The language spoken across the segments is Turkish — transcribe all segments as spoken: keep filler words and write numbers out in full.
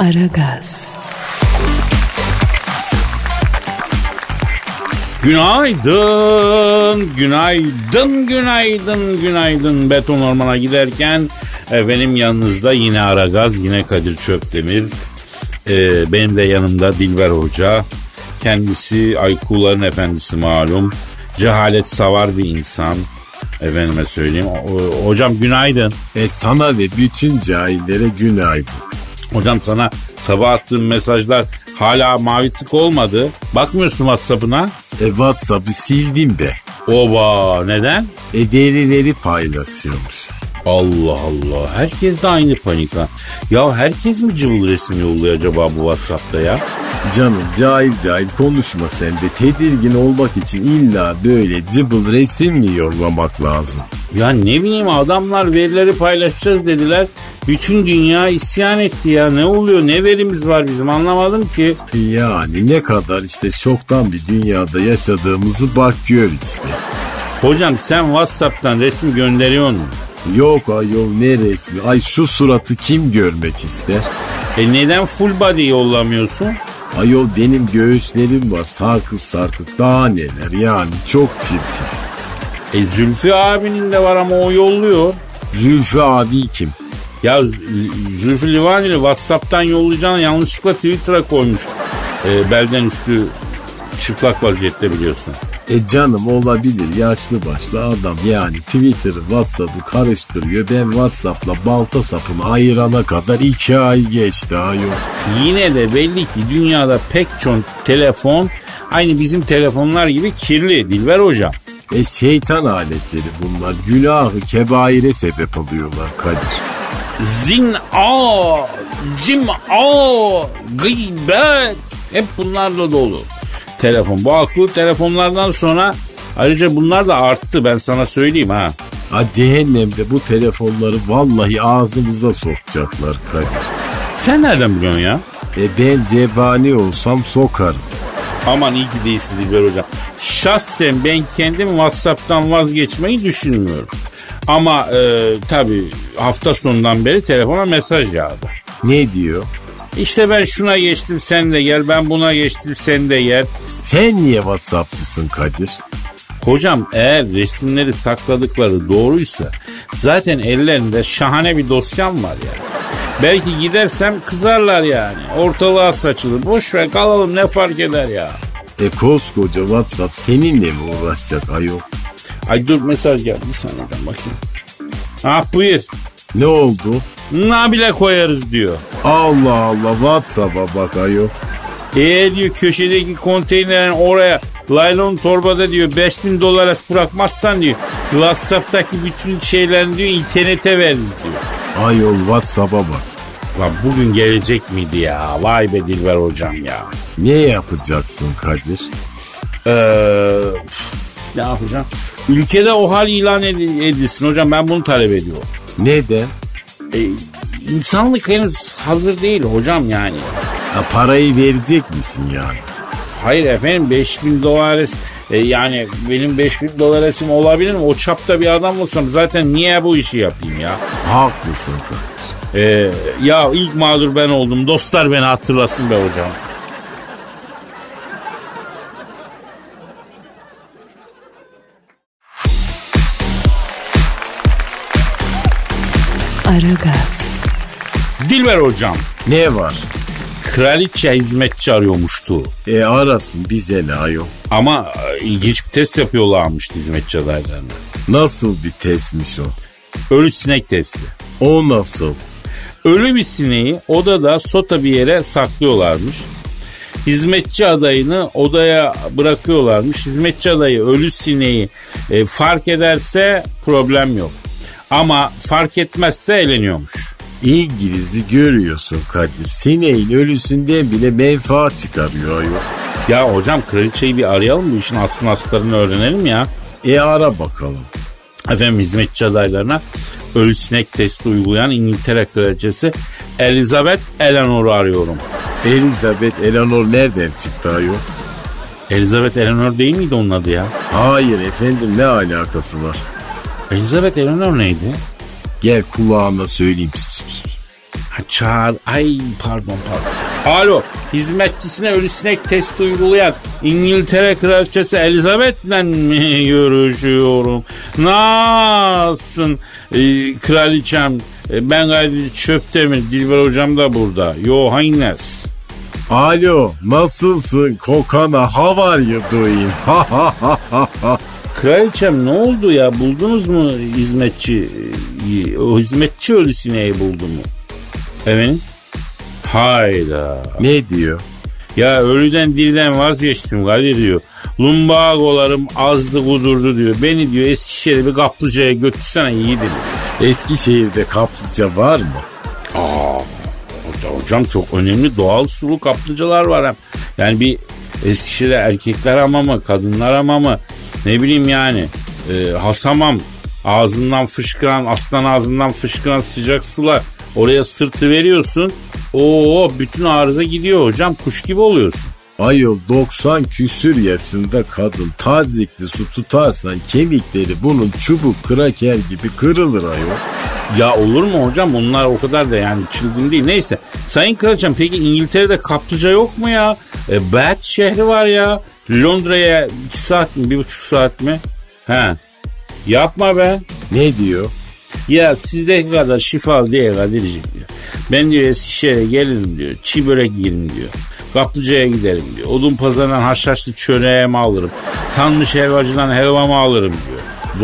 Aragaz. Günaydın, günaydın, günaydın, günaydın. Beton ormana giderken e, benim yanınızda yine Aragaz, yine Kadir Çöpdemir. E, benim de yanımda Dilber Hoca. Kendisi Aykuların efendisi malum. Cehalet savar bir insan. Efendime söyleyeyim. O, hocam günaydın. E sana ve bütün cahillere günaydın. Hocam sana sabah attığım mesajlar hala mavi tık olmadı. Bakmıyorsun WhatsApp'ına. E WhatsApp'ı sildim de. Oba, neden? E verileri paylaşıyormuş. Allah Allah, herkes de aynı panik ha. Ya herkes mi cıvıl resim yolluyor acaba bu WhatsApp'ta ya? Canım cahil cahil konuşma sen de. Tedirgin olmak için illa böyle cıvıl resim mi yollamak lazım? Ya ne bileyim, adamlar verileri paylaşacağız dediler. Bütün dünya isyan etti ya. Ne oluyor, ne verimiz var bizim, anlamadım ki. Yani ne kadar işte şoktan bir dünyada yaşadığımızı bak gör işte. Hocam sen WhatsApp'tan resim gönderiyor musun? Yok ayol, ne resmi? Ay şu suratı kim görmek ister? E neden full body yollamıyorsun? Ayol benim göğüslerim var sarkık sarkık, daha neler yani, çok çirkin. E Zülfü abinin de var ama o yolluyor. Zülfü abi kim? Ya Zülfü Livaneli WhatsApp'tan yollayacağını yanlışlıkla Twitter'a koymuş. E, belden üstü çıplak vaziyette biliyorsun. E canım olabilir, yaşlı başlı adam yani. Twitter'ı WhatsApp'ı karıştırıyor. Ben WhatsApp'la balta sapını ayırana kadar iki ay geçti ayol. Yine de belli ki dünyada pek çok telefon aynı bizim telefonlar gibi kirli Dilber Hoca. E şeytan aletleri bunlar, günahı kebaire sebep oluyorlar Kadir. Zina, cima, gıybet, hep bunlarla dolu telefon. Bu akıllı telefonlardan sonra ayrıca bunlar da arttı, ben sana söyleyeyim ha. Ha cehennemde bu telefonları vallahi ağzımıza sokacaklar Kadir. Sen nereden biliyorsun ya? E ben zebani olsam sokarım. Aman iyi ki değilsin Dilber Hocam. Şahsen ben kendim WhatsApp'tan vazgeçmeyi düşünmüyorum. Ama e, tabii hafta sonundan beri telefona mesaj yağdı. Ne diyor? İşte ben şuna geçtim sen de gel, ben buna geçtim sen de gel. Sen niye WhatsApp'çısın Kadir? Hocam eğer resimleri sakladıkları doğruysa zaten ellerinde şahane bir dosyam var yani. Belki gidersem kızarlar yani. Ortalığa saçılır. Boş ver kalalım, ne fark eder ya. E koskoca WhatsApp seninle mi uğraşacak ayol? Ay dur, mesaj geldi sana ben bakayım. Ah buyur. Ne oldu? Nabile koyarız diyor. Allah Allah, WhatsApp'a bak ayol. Eee diyor köşedeki konteynerin oraya laylon torbada diyor beş bin dolara bırakmazsan diyor WhatsApp'taki bütün şeylerini diyor internete veririz diyor. Ayol WhatsApp'a bak. Lan bugün gelecek miydi ya? Vay be Dilber Hocam ya. Ne yapacaksın Kadir? Eee... Ne yapacağım? Ülkede o hal ilan edilsin hocam, ben bunu talep ediyorum. Neden? E, insanlık henüz hazır değil hocam yani. Ya parayı verecek misin yani? Hayır efendim, beş bin dolar e, yani benim beş bin dolar esim olabilir mi? O çapta bir adam olsam zaten niye bu işi yapayım ya? Haklısın. E, ya ilk mağdur ben oldum. Dostlar beni hatırlasın be hocam. Aragaz. Dilber Hocam. Ne var? Kraliçe hizmetçi arıyormuştu. E arasın, bize ne ayol? Ama ilginç bir test yapıyorlarmış hizmetçi adaylarına. Nasıl bir testmiş o? Ölü sinek testi. O nasıl? Ölü bir sineği odada sota bir yere saklıyorlarmış. Hizmetçi adayını odaya bırakıyorlarmış. Hizmetçi adayı ölü sineği e, fark ederse problem yok. Ama fark etmezse eğleniyormuş. İngiliz'i görüyorsun Kadir. Sineğin ölüsünden bile menfaat çıkarıyor ayol. Ya hocam kraliçeyi bir arayalım, bu işin aslını aslarını öğrenelim ya. E ara bakalım. Efendim hizmetçi adaylarına ölü sinek testi uygulayan İngiltere kraliçesi Elizabeth Eleanor'u arıyorum. Elizabeth Eleanor nereden çıktı ayol? Elizabeth Eleanor değil miydi onun adı ya? Hayır efendim, ne alakası var? Elizabeth Eleanor neydi? Gel kulağına söyleyeyim. Ha, çağır. Ay pardon pardon. Alo, hizmetçisine ölüsinek testi uygulayan İngiltere Kraliçesi Elizabeth'le mi görüşüyorum? Nasılsın ee, kraliçem? Ee, ben Kadir Çöpdemir, Dilber Hocam da burada. Yo Haynes. Alo, nasılsın kokana, how are you doing? Ha ha ha ha ha. Kraliçem ne oldu ya, buldunuz mu hizmetçiyi? O hizmetçi ölüsineği buldu mu? Evet. Hayda. Ne diyor? Ya ölüden diriden vazgeçtim Kadir diyor. Lumbagolarım azdı kudurdu diyor. Beni diyor Eskişehir'e bir kaplıcaya götürsene yiğidim. Eskişehir'de kaplıca var mı? Aa, hocam çok önemli doğal sulu kaplıcalar var hem. Yani bir Eskişehir'e erkekler hamamı, kadınlar hamamı, ne bileyim yani e, hasamam, ağzından fışkıran, aslan ağzından fışkıran sıcak sular. Oraya sırtı veriyorsun. Oo, bütün arıza gidiyor hocam. Kuş gibi oluyorsun. Ayol doksan küsür yaşında kadın tazikli su tutarsan kemikleri bunun çubuk kraker gibi kırılır ayol. Ya olur mu hocam? Onlar o kadar da yani çılgın değil. Neyse. Sayın Kraliçem, peki İngiltere'de kaplıca yok mu ya? E, Bath şehri var ya. Londra'ya iki saat mi? Bir buçuk saat mi? He. Yapma be. Ne diyor? Ya sizdeki kadar şifalı diye Kadir'cim diyor. Ben diyor Eskişehir'e gelirim diyor. Çiğ börek yerim diyor. Kaplıca'ya giderim diyor. Odun pazarından haşhaşlı çöreğimi alırım. Tanmış helvacıdan helvamı alırım diyor.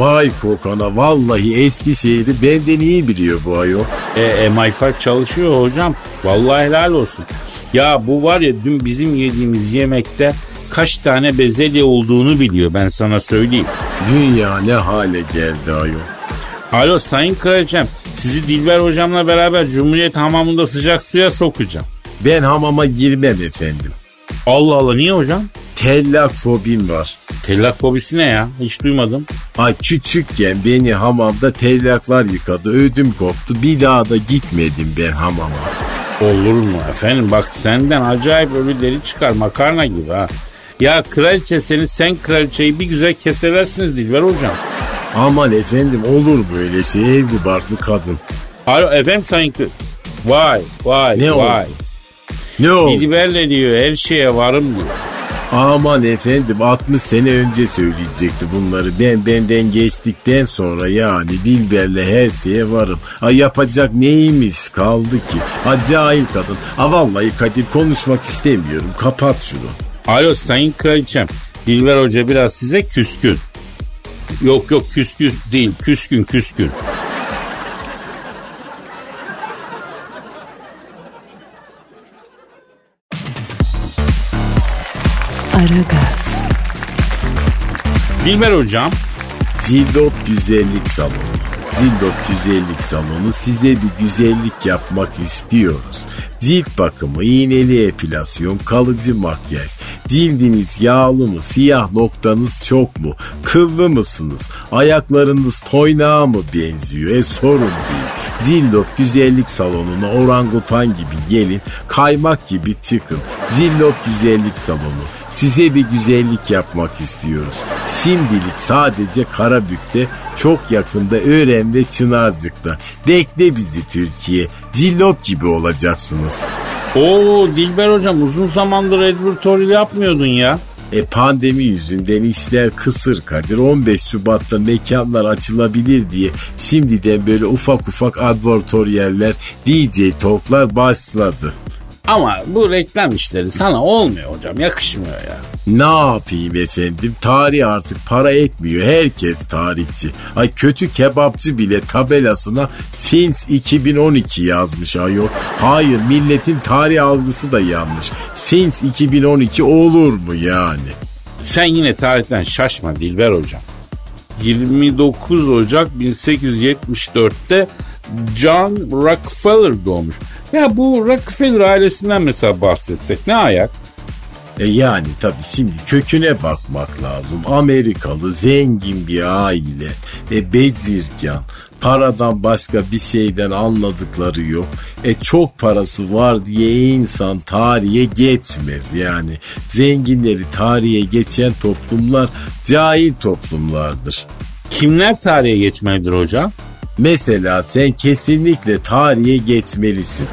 Vay kokana, vallahi Eskişehir'i benden iyi biliyor bu ayol. E, e mayfak çalışıyor hocam. Vallahi helal olsun. Ya bu var ya, dün bizim yediğimiz yemekte kaç tane bezelye olduğunu biliyor, ben sana söyleyeyim. Dünya ne hale geldi ayol. Alo Sayın Kraliçem, sizi Dilber Hocam'la beraber Cumhuriyet Hamamı'nda sıcak suya sokacağım. Ben hamama girmem efendim. Allah Allah, niye hocam? Tellak fobim var. Tellak fobisi ne ya? Hiç duymadım. Ay küçükken beni hamamda tellaklar yıkadı, ödüm koptu, bir daha da gitmedim ben hamama. Olur mu efendim, bak senden acayip ölüleri çıkar, makarna gibi ha. Ya kraliçe seni, sen kraliçeyi bir güzel keseversiniz Dilber Hocam. Aman efendim, olur böyle şey, evli barklı kadın. Alo efendim Sayın Kır... Vay vay ne vay. Oldu? Ne oldu? Dilber'le diyor her şeye varım diyor. Aman efendim, altmış sene önce söyleyecekti bunları. Ben benden geçtikten sonra yani Dilber'le her şeye varım. Ay yapacak neyimiz kaldı ki? Acayil kadın. A vallahi Kadir, konuşmak istemiyorum. Kapat şunu. Alo Sayın Kraliçem, Dilber Hoca biraz size küskün. Yok yok, küskün değil, küskün küskün. Aragaz. Dilber Hocam, Zildok Güzellik Salonu. Zildok Güzellik Salonu, size bir güzellik yapmak istiyoruz. Cilt bakımı, iğneli epilasyon, kalıcı makyaj. Cildiniz yağlı mı? Siyah noktanız çok mu? Kıllı mısınız? Ayaklarınız toynağa mı benziyor? E sorun değil. Zildok Güzellik Salonu'na orangutan gibi gelin, kaymak gibi çıkın. Zildok Güzellik Salonu, size bir güzellik yapmak istiyoruz. Şimdilik sadece Karabük'te, çok yakında Ören ve Çınarcık'ta. Bekle bizi Türkiye. Zildok gibi olacaksınız. Oo Dilber Hocam, uzun zamandır editörlük yapmıyordun ya. E pandemi yüzünden işler kısır Kadir. on beş Şubat'ta mekanlar açılabilir diye şimdiden böyle ufak ufak advertoriyeller, D J talklar başladı. Ama bu reklam işleri sana olmuyor hocam, yakışmıyor ya. Ne yapayım efendim, tarih artık para etmiyor, herkes tarihçi. Ay kötü kebapçı bile tabelasına since iki bin on iki yazmış ayol. Hayır, milletin tarih algısı da yanlış. Since iki bin on iki olur mu yani? Sen yine tarihten şaşma Dilber Hocam. yirmi dokuz Ocak bin sekiz yüz yetmiş dörtte John Rockefeller doğmuş. Ya bu Rockefeller ailesinden mesela bahsetsek ne ayak? E yani tabii şimdi köküne bakmak lazım. Amerikalı zengin bir aile. E bezirgan. Paradan başka bir şeyden anladıkları yok. E çok parası var diye insan tarihe geçmez yani. Zenginleri tarihe geçen toplumlar cahil toplumlardır. Kimler tarihe geçmelidir hocam? Mesela sen kesinlikle tarihe geçmelisin.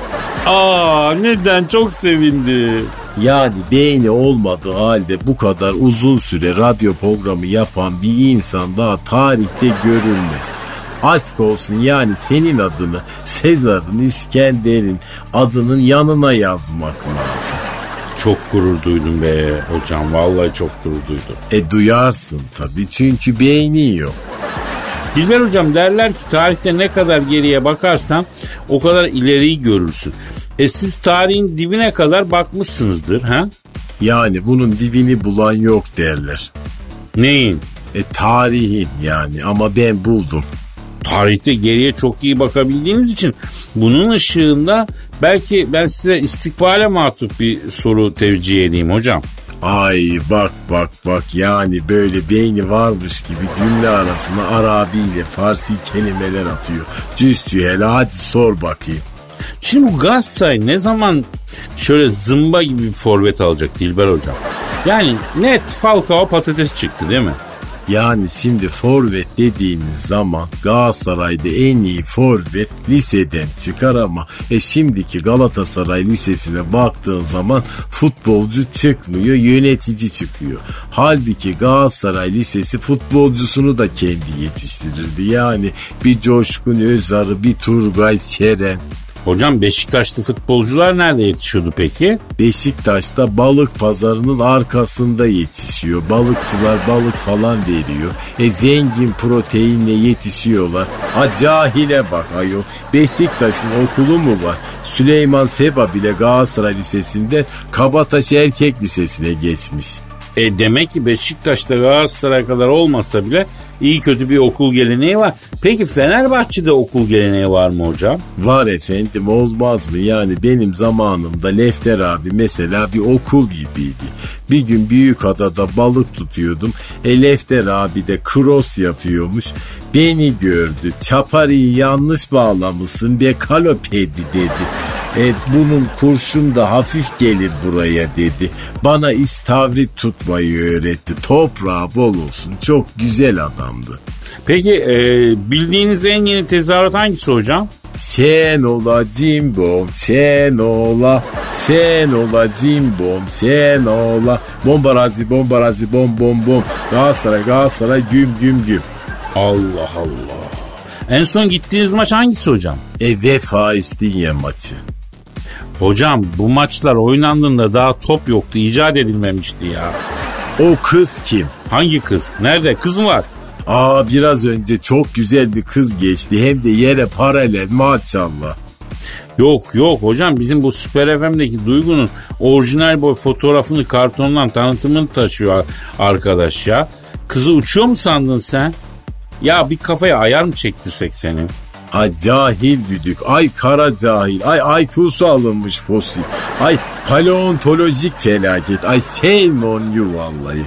Aa, neden? Çok sevindim. Yani beyni olmadığı halde bu kadar uzun süre radyo programı yapan bir insan daha tarihte görülmez. Aşk olsun, yani senin adını Sezar'ın, İskender'in adının yanına yazmak lazım. Çok gurur duydum be hocam, vallahi çok gurur duydum. E duyarsın tabii, çünkü beyni yok. Dilber hocam, derler ki tarihte ne kadar geriye bakarsan o kadar ileriyi görürsün. E siz tarihin dibine kadar bakmışsınızdır ha? Yani bunun dibini bulan yok derler. Neyin? E tarihin yani, ama ben buldum. Tarihte geriye çok iyi bakabildiğiniz için bunun ışığında belki ben size istikbale mahsup bir soru tevcih edeyim hocam. Ay bak bak bak, yani böyle beyni varmış gibi cümle arasına Arabi ile Farsi kelimeler atıyor. Cüstühele, hadi sor bakayım. Şimdi bu Galatasaray ne zaman şöyle zımba gibi bir forvet alacak Dilber hocam? Yani net Falcao patates çıktı değil mi? Yani şimdi forvet dediğimiz zaman Galatasaray'da en iyi forvet liseden çıkar ama e şimdiki Galatasaray Lisesi'ne baktığın zaman futbolcu çıkmıyor, yönetici çıkıyor. Halbuki Galatasaray Lisesi futbolcusunu da kendi yetiştirirdi. Yani bir Coşkun Özarı, bir Turgay Şeren. Hocam Beşiktaşlı futbolcular nerede yetişiyordu peki? Beşiktaş'ta balık pazarının arkasında yetişiyor. Balıkçılar balık falan veriyor. E zengin proteinle yetişiyorlar. A cahile bak ayol. Beşiktaş'ın okulu mu var? Süleyman Seba bile Galatasaray Lisesi'nde Kabataş Erkek Lisesi'ne geçmiş. E demek ki Beşiktaş'ta Galatasaray kadar olmasa bile iyi kötü bir okul geleneği var. Peki Fenerbahçe'de okul geleneği var mı hocam? Var efendim, olmaz mı? Yani benim zamanımda Lefter abi mesela bir okul gibiydi. Bir gün Büyükada'da balık tutuyordum. E Lefter abi de cross yapıyormuş. Beni gördü. Çaparıyı yanlış bağlamışsın be kalopedi dedi. E bunun kurşun da hafif gelir buraya dedi. Bana istavrit tutmayı öğretti. Toprağı bol olsun. Çok güzel adamdı. Peki e, bildiğiniz en yeni tezahürat hangisi hocam? Sen ola cimbom, sen ola, sen ola cimbom, sen ola. Bombarazi, bombarazi, bom bom bom. Galatasaray, Galatasaray, güm güm güm. Allah Allah. En son gittiğiniz maç hangisi hocam? E Vefa İstinye maçı. Hocam bu maçlar oynandığında daha top yoktu, icat edilmemişti ya. O kız kim? Hangi kız? Nerede? Kız mı var? Aa, biraz önce çok güzel bir kız geçti. Hem de yere paralel, maşallah. Yok yok hocam, bizim bu Süper F M'deki Duygu'nun orijinal boy fotoğrafını kartondan tanıtımını taşıyor arkadaş ya. Kızı uçuyor mu sandın sen? Ya bir kafaya ayar mı çektirsek seni? Ay cahil düdük, ay kara cahil, ay Aykulu'su alınmış fosil, ay paleontolojik felaket, ay shame on you vallahi.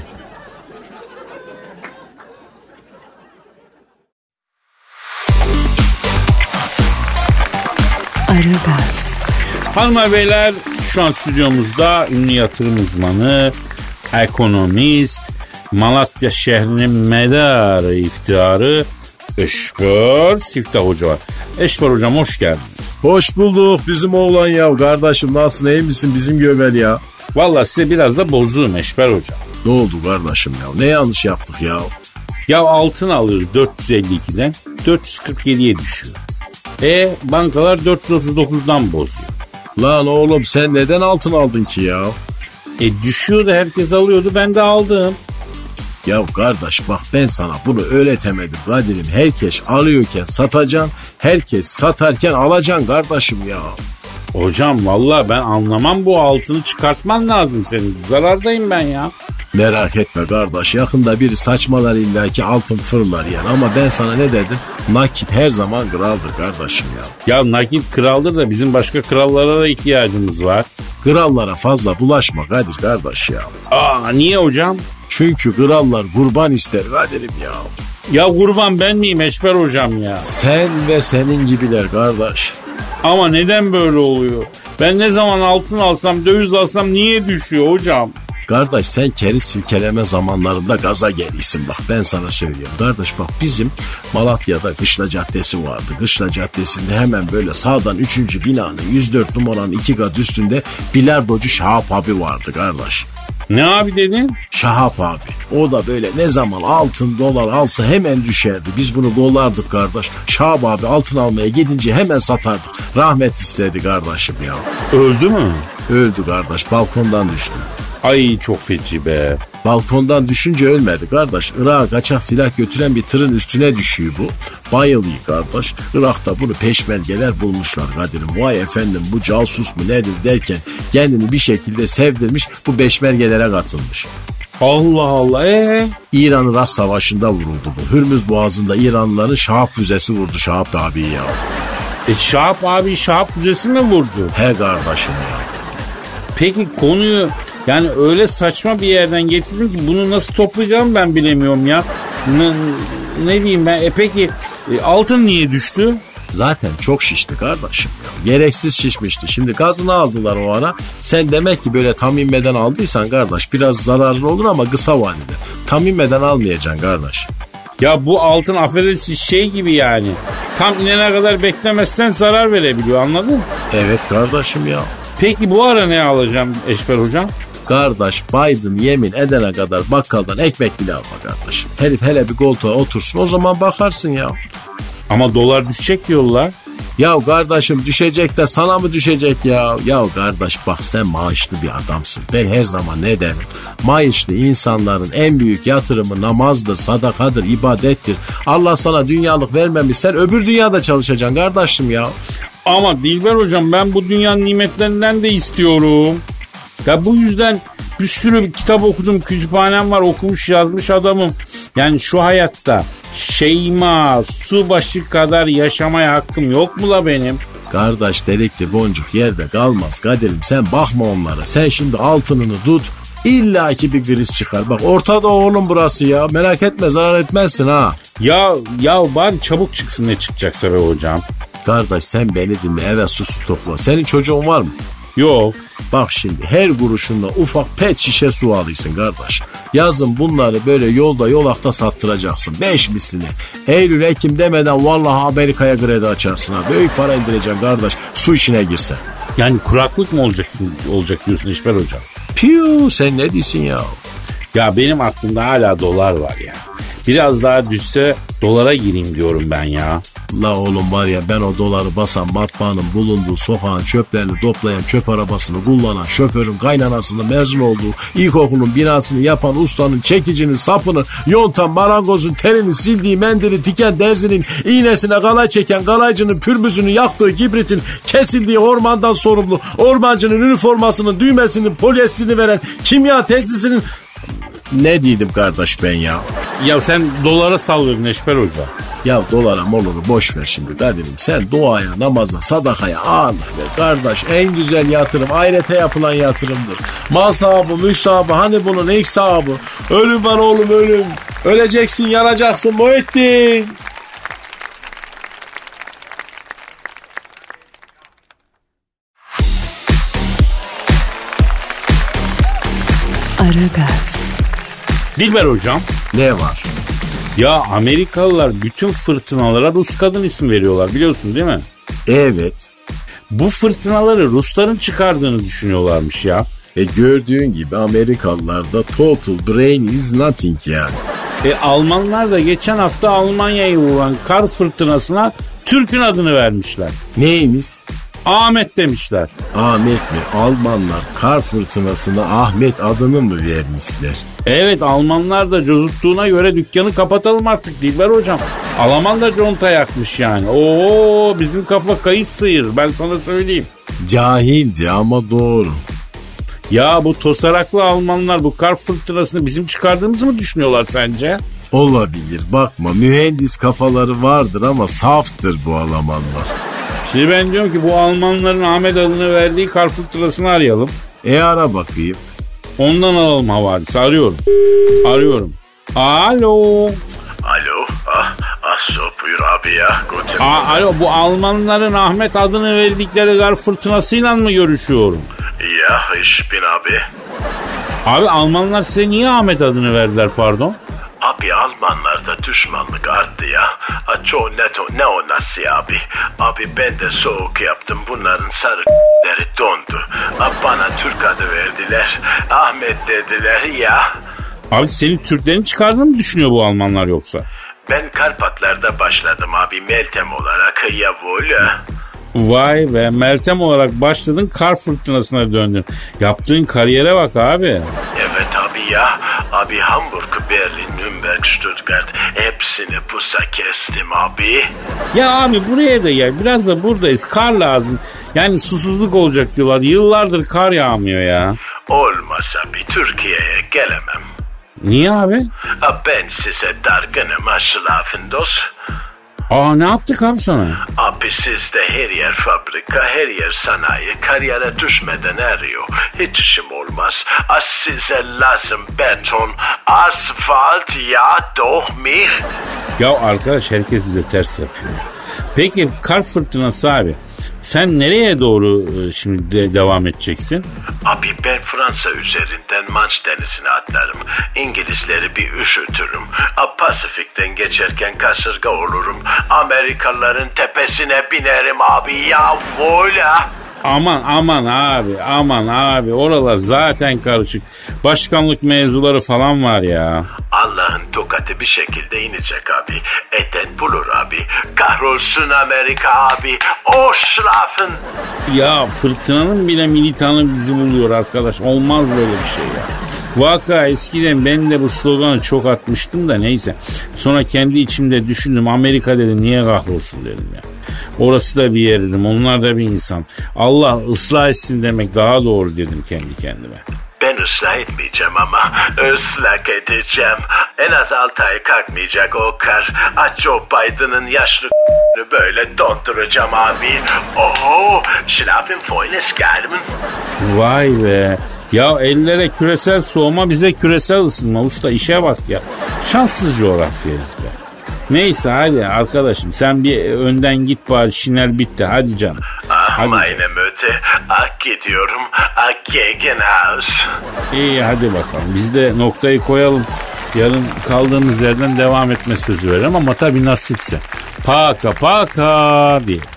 Aragaz. Hanımlar beyler, şu an stüdyomuzda ünlü yatırım uzmanı, ekonomist, Malatya şehrinin medarı, iftiharı Eşber Siftah Hoca var. Eşber Hocam hoş geldiniz. Hoş bulduk bizim oğlan ya. Kardeşim nasılsın, iyi misin bizim göbel ya? Valla size biraz da bozuğum Eşber Hocam. Ne oldu kardeşim ya? Ne yanlış yaptık ya? Ya altın alıyoruz dört yüz elli ikiden dört yüz kırk yediye düşüyor. E bankalar dört yüz otuz dokuzdan bozuyor. Lan oğlum sen neden altın aldın ki ya? E düşüyordu, herkes alıyordu, ben de aldım. Ya kardeş bak, ben sana bunu öğretemedim Kadir'im. Herkes alıyorken satacaksın, herkes satarken alacaksın kardeşim ya. Hocam vallahi ben anlamam, bu altını çıkartman lazım senin. Zarardayım ben ya. Merak etme kardeş, yakında bir saçmalar illaki altın fırlar yani. Ama ben sana ne dedim? Nakit her zaman kraldır kardeşim ya. Ya nakit kraldır da bizim başka krallara da ihtiyacımız var. Krallara fazla bulaşma Kadir kardeş ya. Aa niye hocam? Çünkü krallar kurban ister Kadir'im ya. Ya kurban ben miyim Eşber Hocam ya? Sen ve senin gibiler kardeş. Ama neden böyle oluyor? Ben ne zaman altın alsam, döviz alsam niye düşüyor hocam? Kardeş sen keri silkeleme zamanlarında gaza gelirsin bak, ben sana söylüyorum. Kardeş bak, bizim Malatya'da Kışla Caddesi vardı. Kışla Caddesi'nde hemen böyle sağdan üçüncü binanın yüz dört numaranın iki kat üstünde bilardocu Şahap abi vardı kardeş. Ne abi dedin? Şahap abi. O da böyle ne zaman altın dolar alsa hemen düşerdi. Biz bunu kollardık kardeş. Şahap abi altın almaya gidince hemen satardık. Rahmet istedi kardeşim ya. Öldü mü? Öldü kardeş. Balkondan düştü. Ay çok feci be. Balkondan düşünce ölmedi kardeş. Irak'a kaçak silah götüren bir tırın üstüne düşüyor bu. Bayılıyor kardeş. Irak'ta bunu peşmergeler bulmuşlar Kadir'im. Vay efendim bu casus mu nedir derken kendini bir şekilde sevdirmiş, bu peşmergelere katılmış. Allah Allah ee? İran-Irak savaşında vuruldu bu. Hürmüz Boğazı'nda İranlıların Şahap füzesi vurdu Şahap abiyi ya. E Şahap abi Şahap füzesi mi vurdu? He kardeşim ya. Peki konuyu yani öyle saçma bir yerden getirdin ki bunu nasıl toplayacağım ben bilemiyorum ya. Ne, ne diyeyim ben? E peki e, altın niye düştü? Zaten çok şişti kardeşim ya. Gereksiz şişmişti. Şimdi gazını aldılar o ara. Sen demek ki böyle tam inmeden aldıysan kardeş biraz zararlı olur ama kısa vadede. Tam inmeden almayacaksın kardeş. Ya bu altın affedersin şey gibi yani. Tam inene kadar beklemezsen zarar verebiliyor, anladın mı? Evet kardeşim ya. Peki bu ara ne alacağım Eşber hocam? Kardeş Biden yemin edene kadar bakkaldan ekmek bile alma kardeşim. Herif hele bir koltuğa otursun o zaman bakarsın ya. Ama dolar düşecek diyorlar. Ya kardeşim düşecek de sana mı düşecek ya? Ya kardeş bak sen maaşlı bir adamsın. Ben her zaman ne derim? Maaşlı insanların en büyük yatırımı namazdır, sadakadır, ibadettir. Allah sana dünyalık vermemiş, sen öbür dünyada çalışacaksın kardeşim ya. Ama Dilber hocam ben bu dünyanın nimetlerinden de istiyorum. Ya bu yüzden bir sürü kitap okudum, kütüphanem var, okumuş yazmış adamım. Yani şu hayatta Şeyma Subaşı kadar yaşamaya hakkım yok mu la benim? Kardeş delikli boncuk yerde kalmaz Kadir'im, sen bakma onlara. Sen şimdi altınını tut, İlla ki bir kriz çıkar. Bak ortada oğlum burası ya. Merak etme, zarar etmezsin ha. Ya ya bari çabuk çıksın ne çıkacaksa be hocam. Kardeş sen beni dinle, eve su su topla. Senin çocuğun var mı? Yok. Bak şimdi her kuruşunla ufak pet şişe su alıyorsun kardeş. Yazın bunları böyle yolda yolakta sattıracaksın. Beş misline. Eylül Ekim demeden vallahi Amerika'ya kredi açarsın ha. Büyük para indireceksin kardeş. Su işine girsen. Yani kuraklık mı olacaksın, olacak diyorsun Eşber hocam? Piu sen ne diyorsun ya? Ya benim aklımda hala dolar var ya. Biraz daha düşse dolara gireyim diyorum ben ya. La oğlum var ya, ben o doları basan matbaanın bulunduğu sokağın çöplerini toplayan, çöp arabasını kullanan, şoförün kaynanasının mezun olduğu ilkokulun binasını yapan ustanın çekicinin sapını, yontan marangozun terini sildiği mendili, diken derzinin iğnesine kalay çeken kalaycının pürmüzünü yaktığı kibritin kesildiği ormandan sorumlu ormancının üniformasının düğmesinin polyestirini veren kimya tesisinin... Ne diydim kardeş ben ya? Ya sen dolara sallıyorsun Eşber Hoca. Ya dolara molunu boş ver şimdi Kadir'im. Sen duaya, namaza, sadakaya ağırlık ver kardeş. En güzel yatırım ahirete yapılan yatırımdır. Mal sahibi, mülk sahibi, hani bunun ilk sahibi. Ölüm var oğlum ölüm. Öleceksin, yanacaksın Muhittin. Aragaz. Dilber hocam. Ne var? Ya Amerikalılar bütün fırtınalara Rus kadın ismi veriyorlar, biliyorsun değil mi? Evet. Bu fırtınaları Rusların çıkardığını düşünüyorlarmış ya. E gördüğün gibi Amerikalılarda total brain is nothing yani. E Almanlar da geçen hafta Almanya'yı vuran kar fırtınasına Türk'ün adını vermişler. Neymiş? Ahmet demişler. Ahmet mi? Almanlar kar fırtınasına Ahmet adını mı vermişler? Evet, Almanlar da cozuttuğuna göre dükkanı kapatalım artık Dilber hocam. Alman da conta yakmış yani. Oo, bizim kafa kayış sıyır, ben sana söyleyeyim. Cahilce ama doğru. Ya bu tosaraklı Almanlar bu kar fırtınasını bizim çıkardığımızı mı düşünüyorlar sence? Olabilir, bakma mühendis kafaları vardır ama saftır bu Almanlar. Şimdi ben diyorum ki bu Almanların Ahmet adını verdiği kar fırtınasını arayalım. E ara bakayım. Ondan alalım havadisi. Arıyorum. Arıyorum. Alo. Alo. Ah, ah so buyur abi ya. Aa, alo, bu Almanların Ahmet adını verdikleri kar fırtınasıyla mı görüşüyorum? Ya, iş bin abi. Abi Almanlar size niye Ahmet adını verdiler pardon? Abi Almanlarda düşmanlık arttı ya. A, çoğu neto, ne o nasıl abi? Abi ben de soğuk yaptım. Bunların sarı k***leri dondu. A, bana Türk adı verdiler. Ahmet dediler ya. Abi senin Türklerin çıkardığını mı düşünüyor bu Almanlar yoksa? Ben Karpatlar'da başladım abi Meltem olarak. Yavul. Vay be, Meltem olarak başladın, kar fırtınasına döndün. Yaptığın kariyere bak abi. Evet abi ya. Abi Hamburg, Berlin, Nürnberg, Stuttgart hepsini pusa kestim abi. Ya abi buraya da gel. Biraz da buradayız. Kar lazım. Yani susuzluk olacak diyorlar. Yıllardır kar yağmıyor ya. Olmasa bir Türkiye'ye gelemem. Niye abi? Ha, ben size dargınım aşılafın dost. Aa ne yaptık abi sana? Abi sizde her yer fabrika, her yer sanayi, kariyere düşmeden eriyor. Hiç işim olmaz. Az size lazım beton, asfalt, yağ, dohmih. Ya arkadaş herkes bize ters yapıyor. Peki kar fırtınası abi. Sen nereye doğru şimdi de devam edeceksin? Abi ben Fransa üzerinden Manş Denizi'ne atlarım. İngilizleri bir üşütürüm. Pasifik'ten geçerken kasırga olurum. Amerikalıların tepesine binerim abi ya vola. Aman aman abi aman abi oralar zaten karışık. Başkanlık mevzuları falan var ya. Allah'ın tokatı bir şekilde inecek abi. Eten bulur abi. Kahrolsun Amerika abi. O şrafın. Ya fırtınanın bile militanı bizi buluyor arkadaş. Olmaz böyle bir şey ya. Vaka eskiden ben de bu sloganı çok atmıştım da neyse. Sonra kendi içimde düşündüm. Amerika dedim niye kahrolsun dedim ya. Orası da bir yer dedim. Onlar da bir insan. Allah ıslah etsin demek daha doğru dedim kendi kendime. Ben ıslah etmeyeceğim ama ıslak edeceğim. En az altı ay kalkmayacak o kar. Aç o Biden'ın yaşlı k***nü böyle donduracağım abi. Oho, şilafin foynes gelmin. Vay be. Ya ellere küresel soğuma, bize küresel ısınma. Usta işe bak ya. Şanssız coğrafyayız be. Neyse hadi arkadaşım sen bir önden git bari, şiner bitti hadi canım. Ah hadi meine canım. Möte, ah gidiyorum, ah gegenhaus. İyi hadi bakalım biz de noktayı koyalım. Yarın kaldığımız yerden devam etme sözü verelim ama tabii nasipse. Paka paka diye.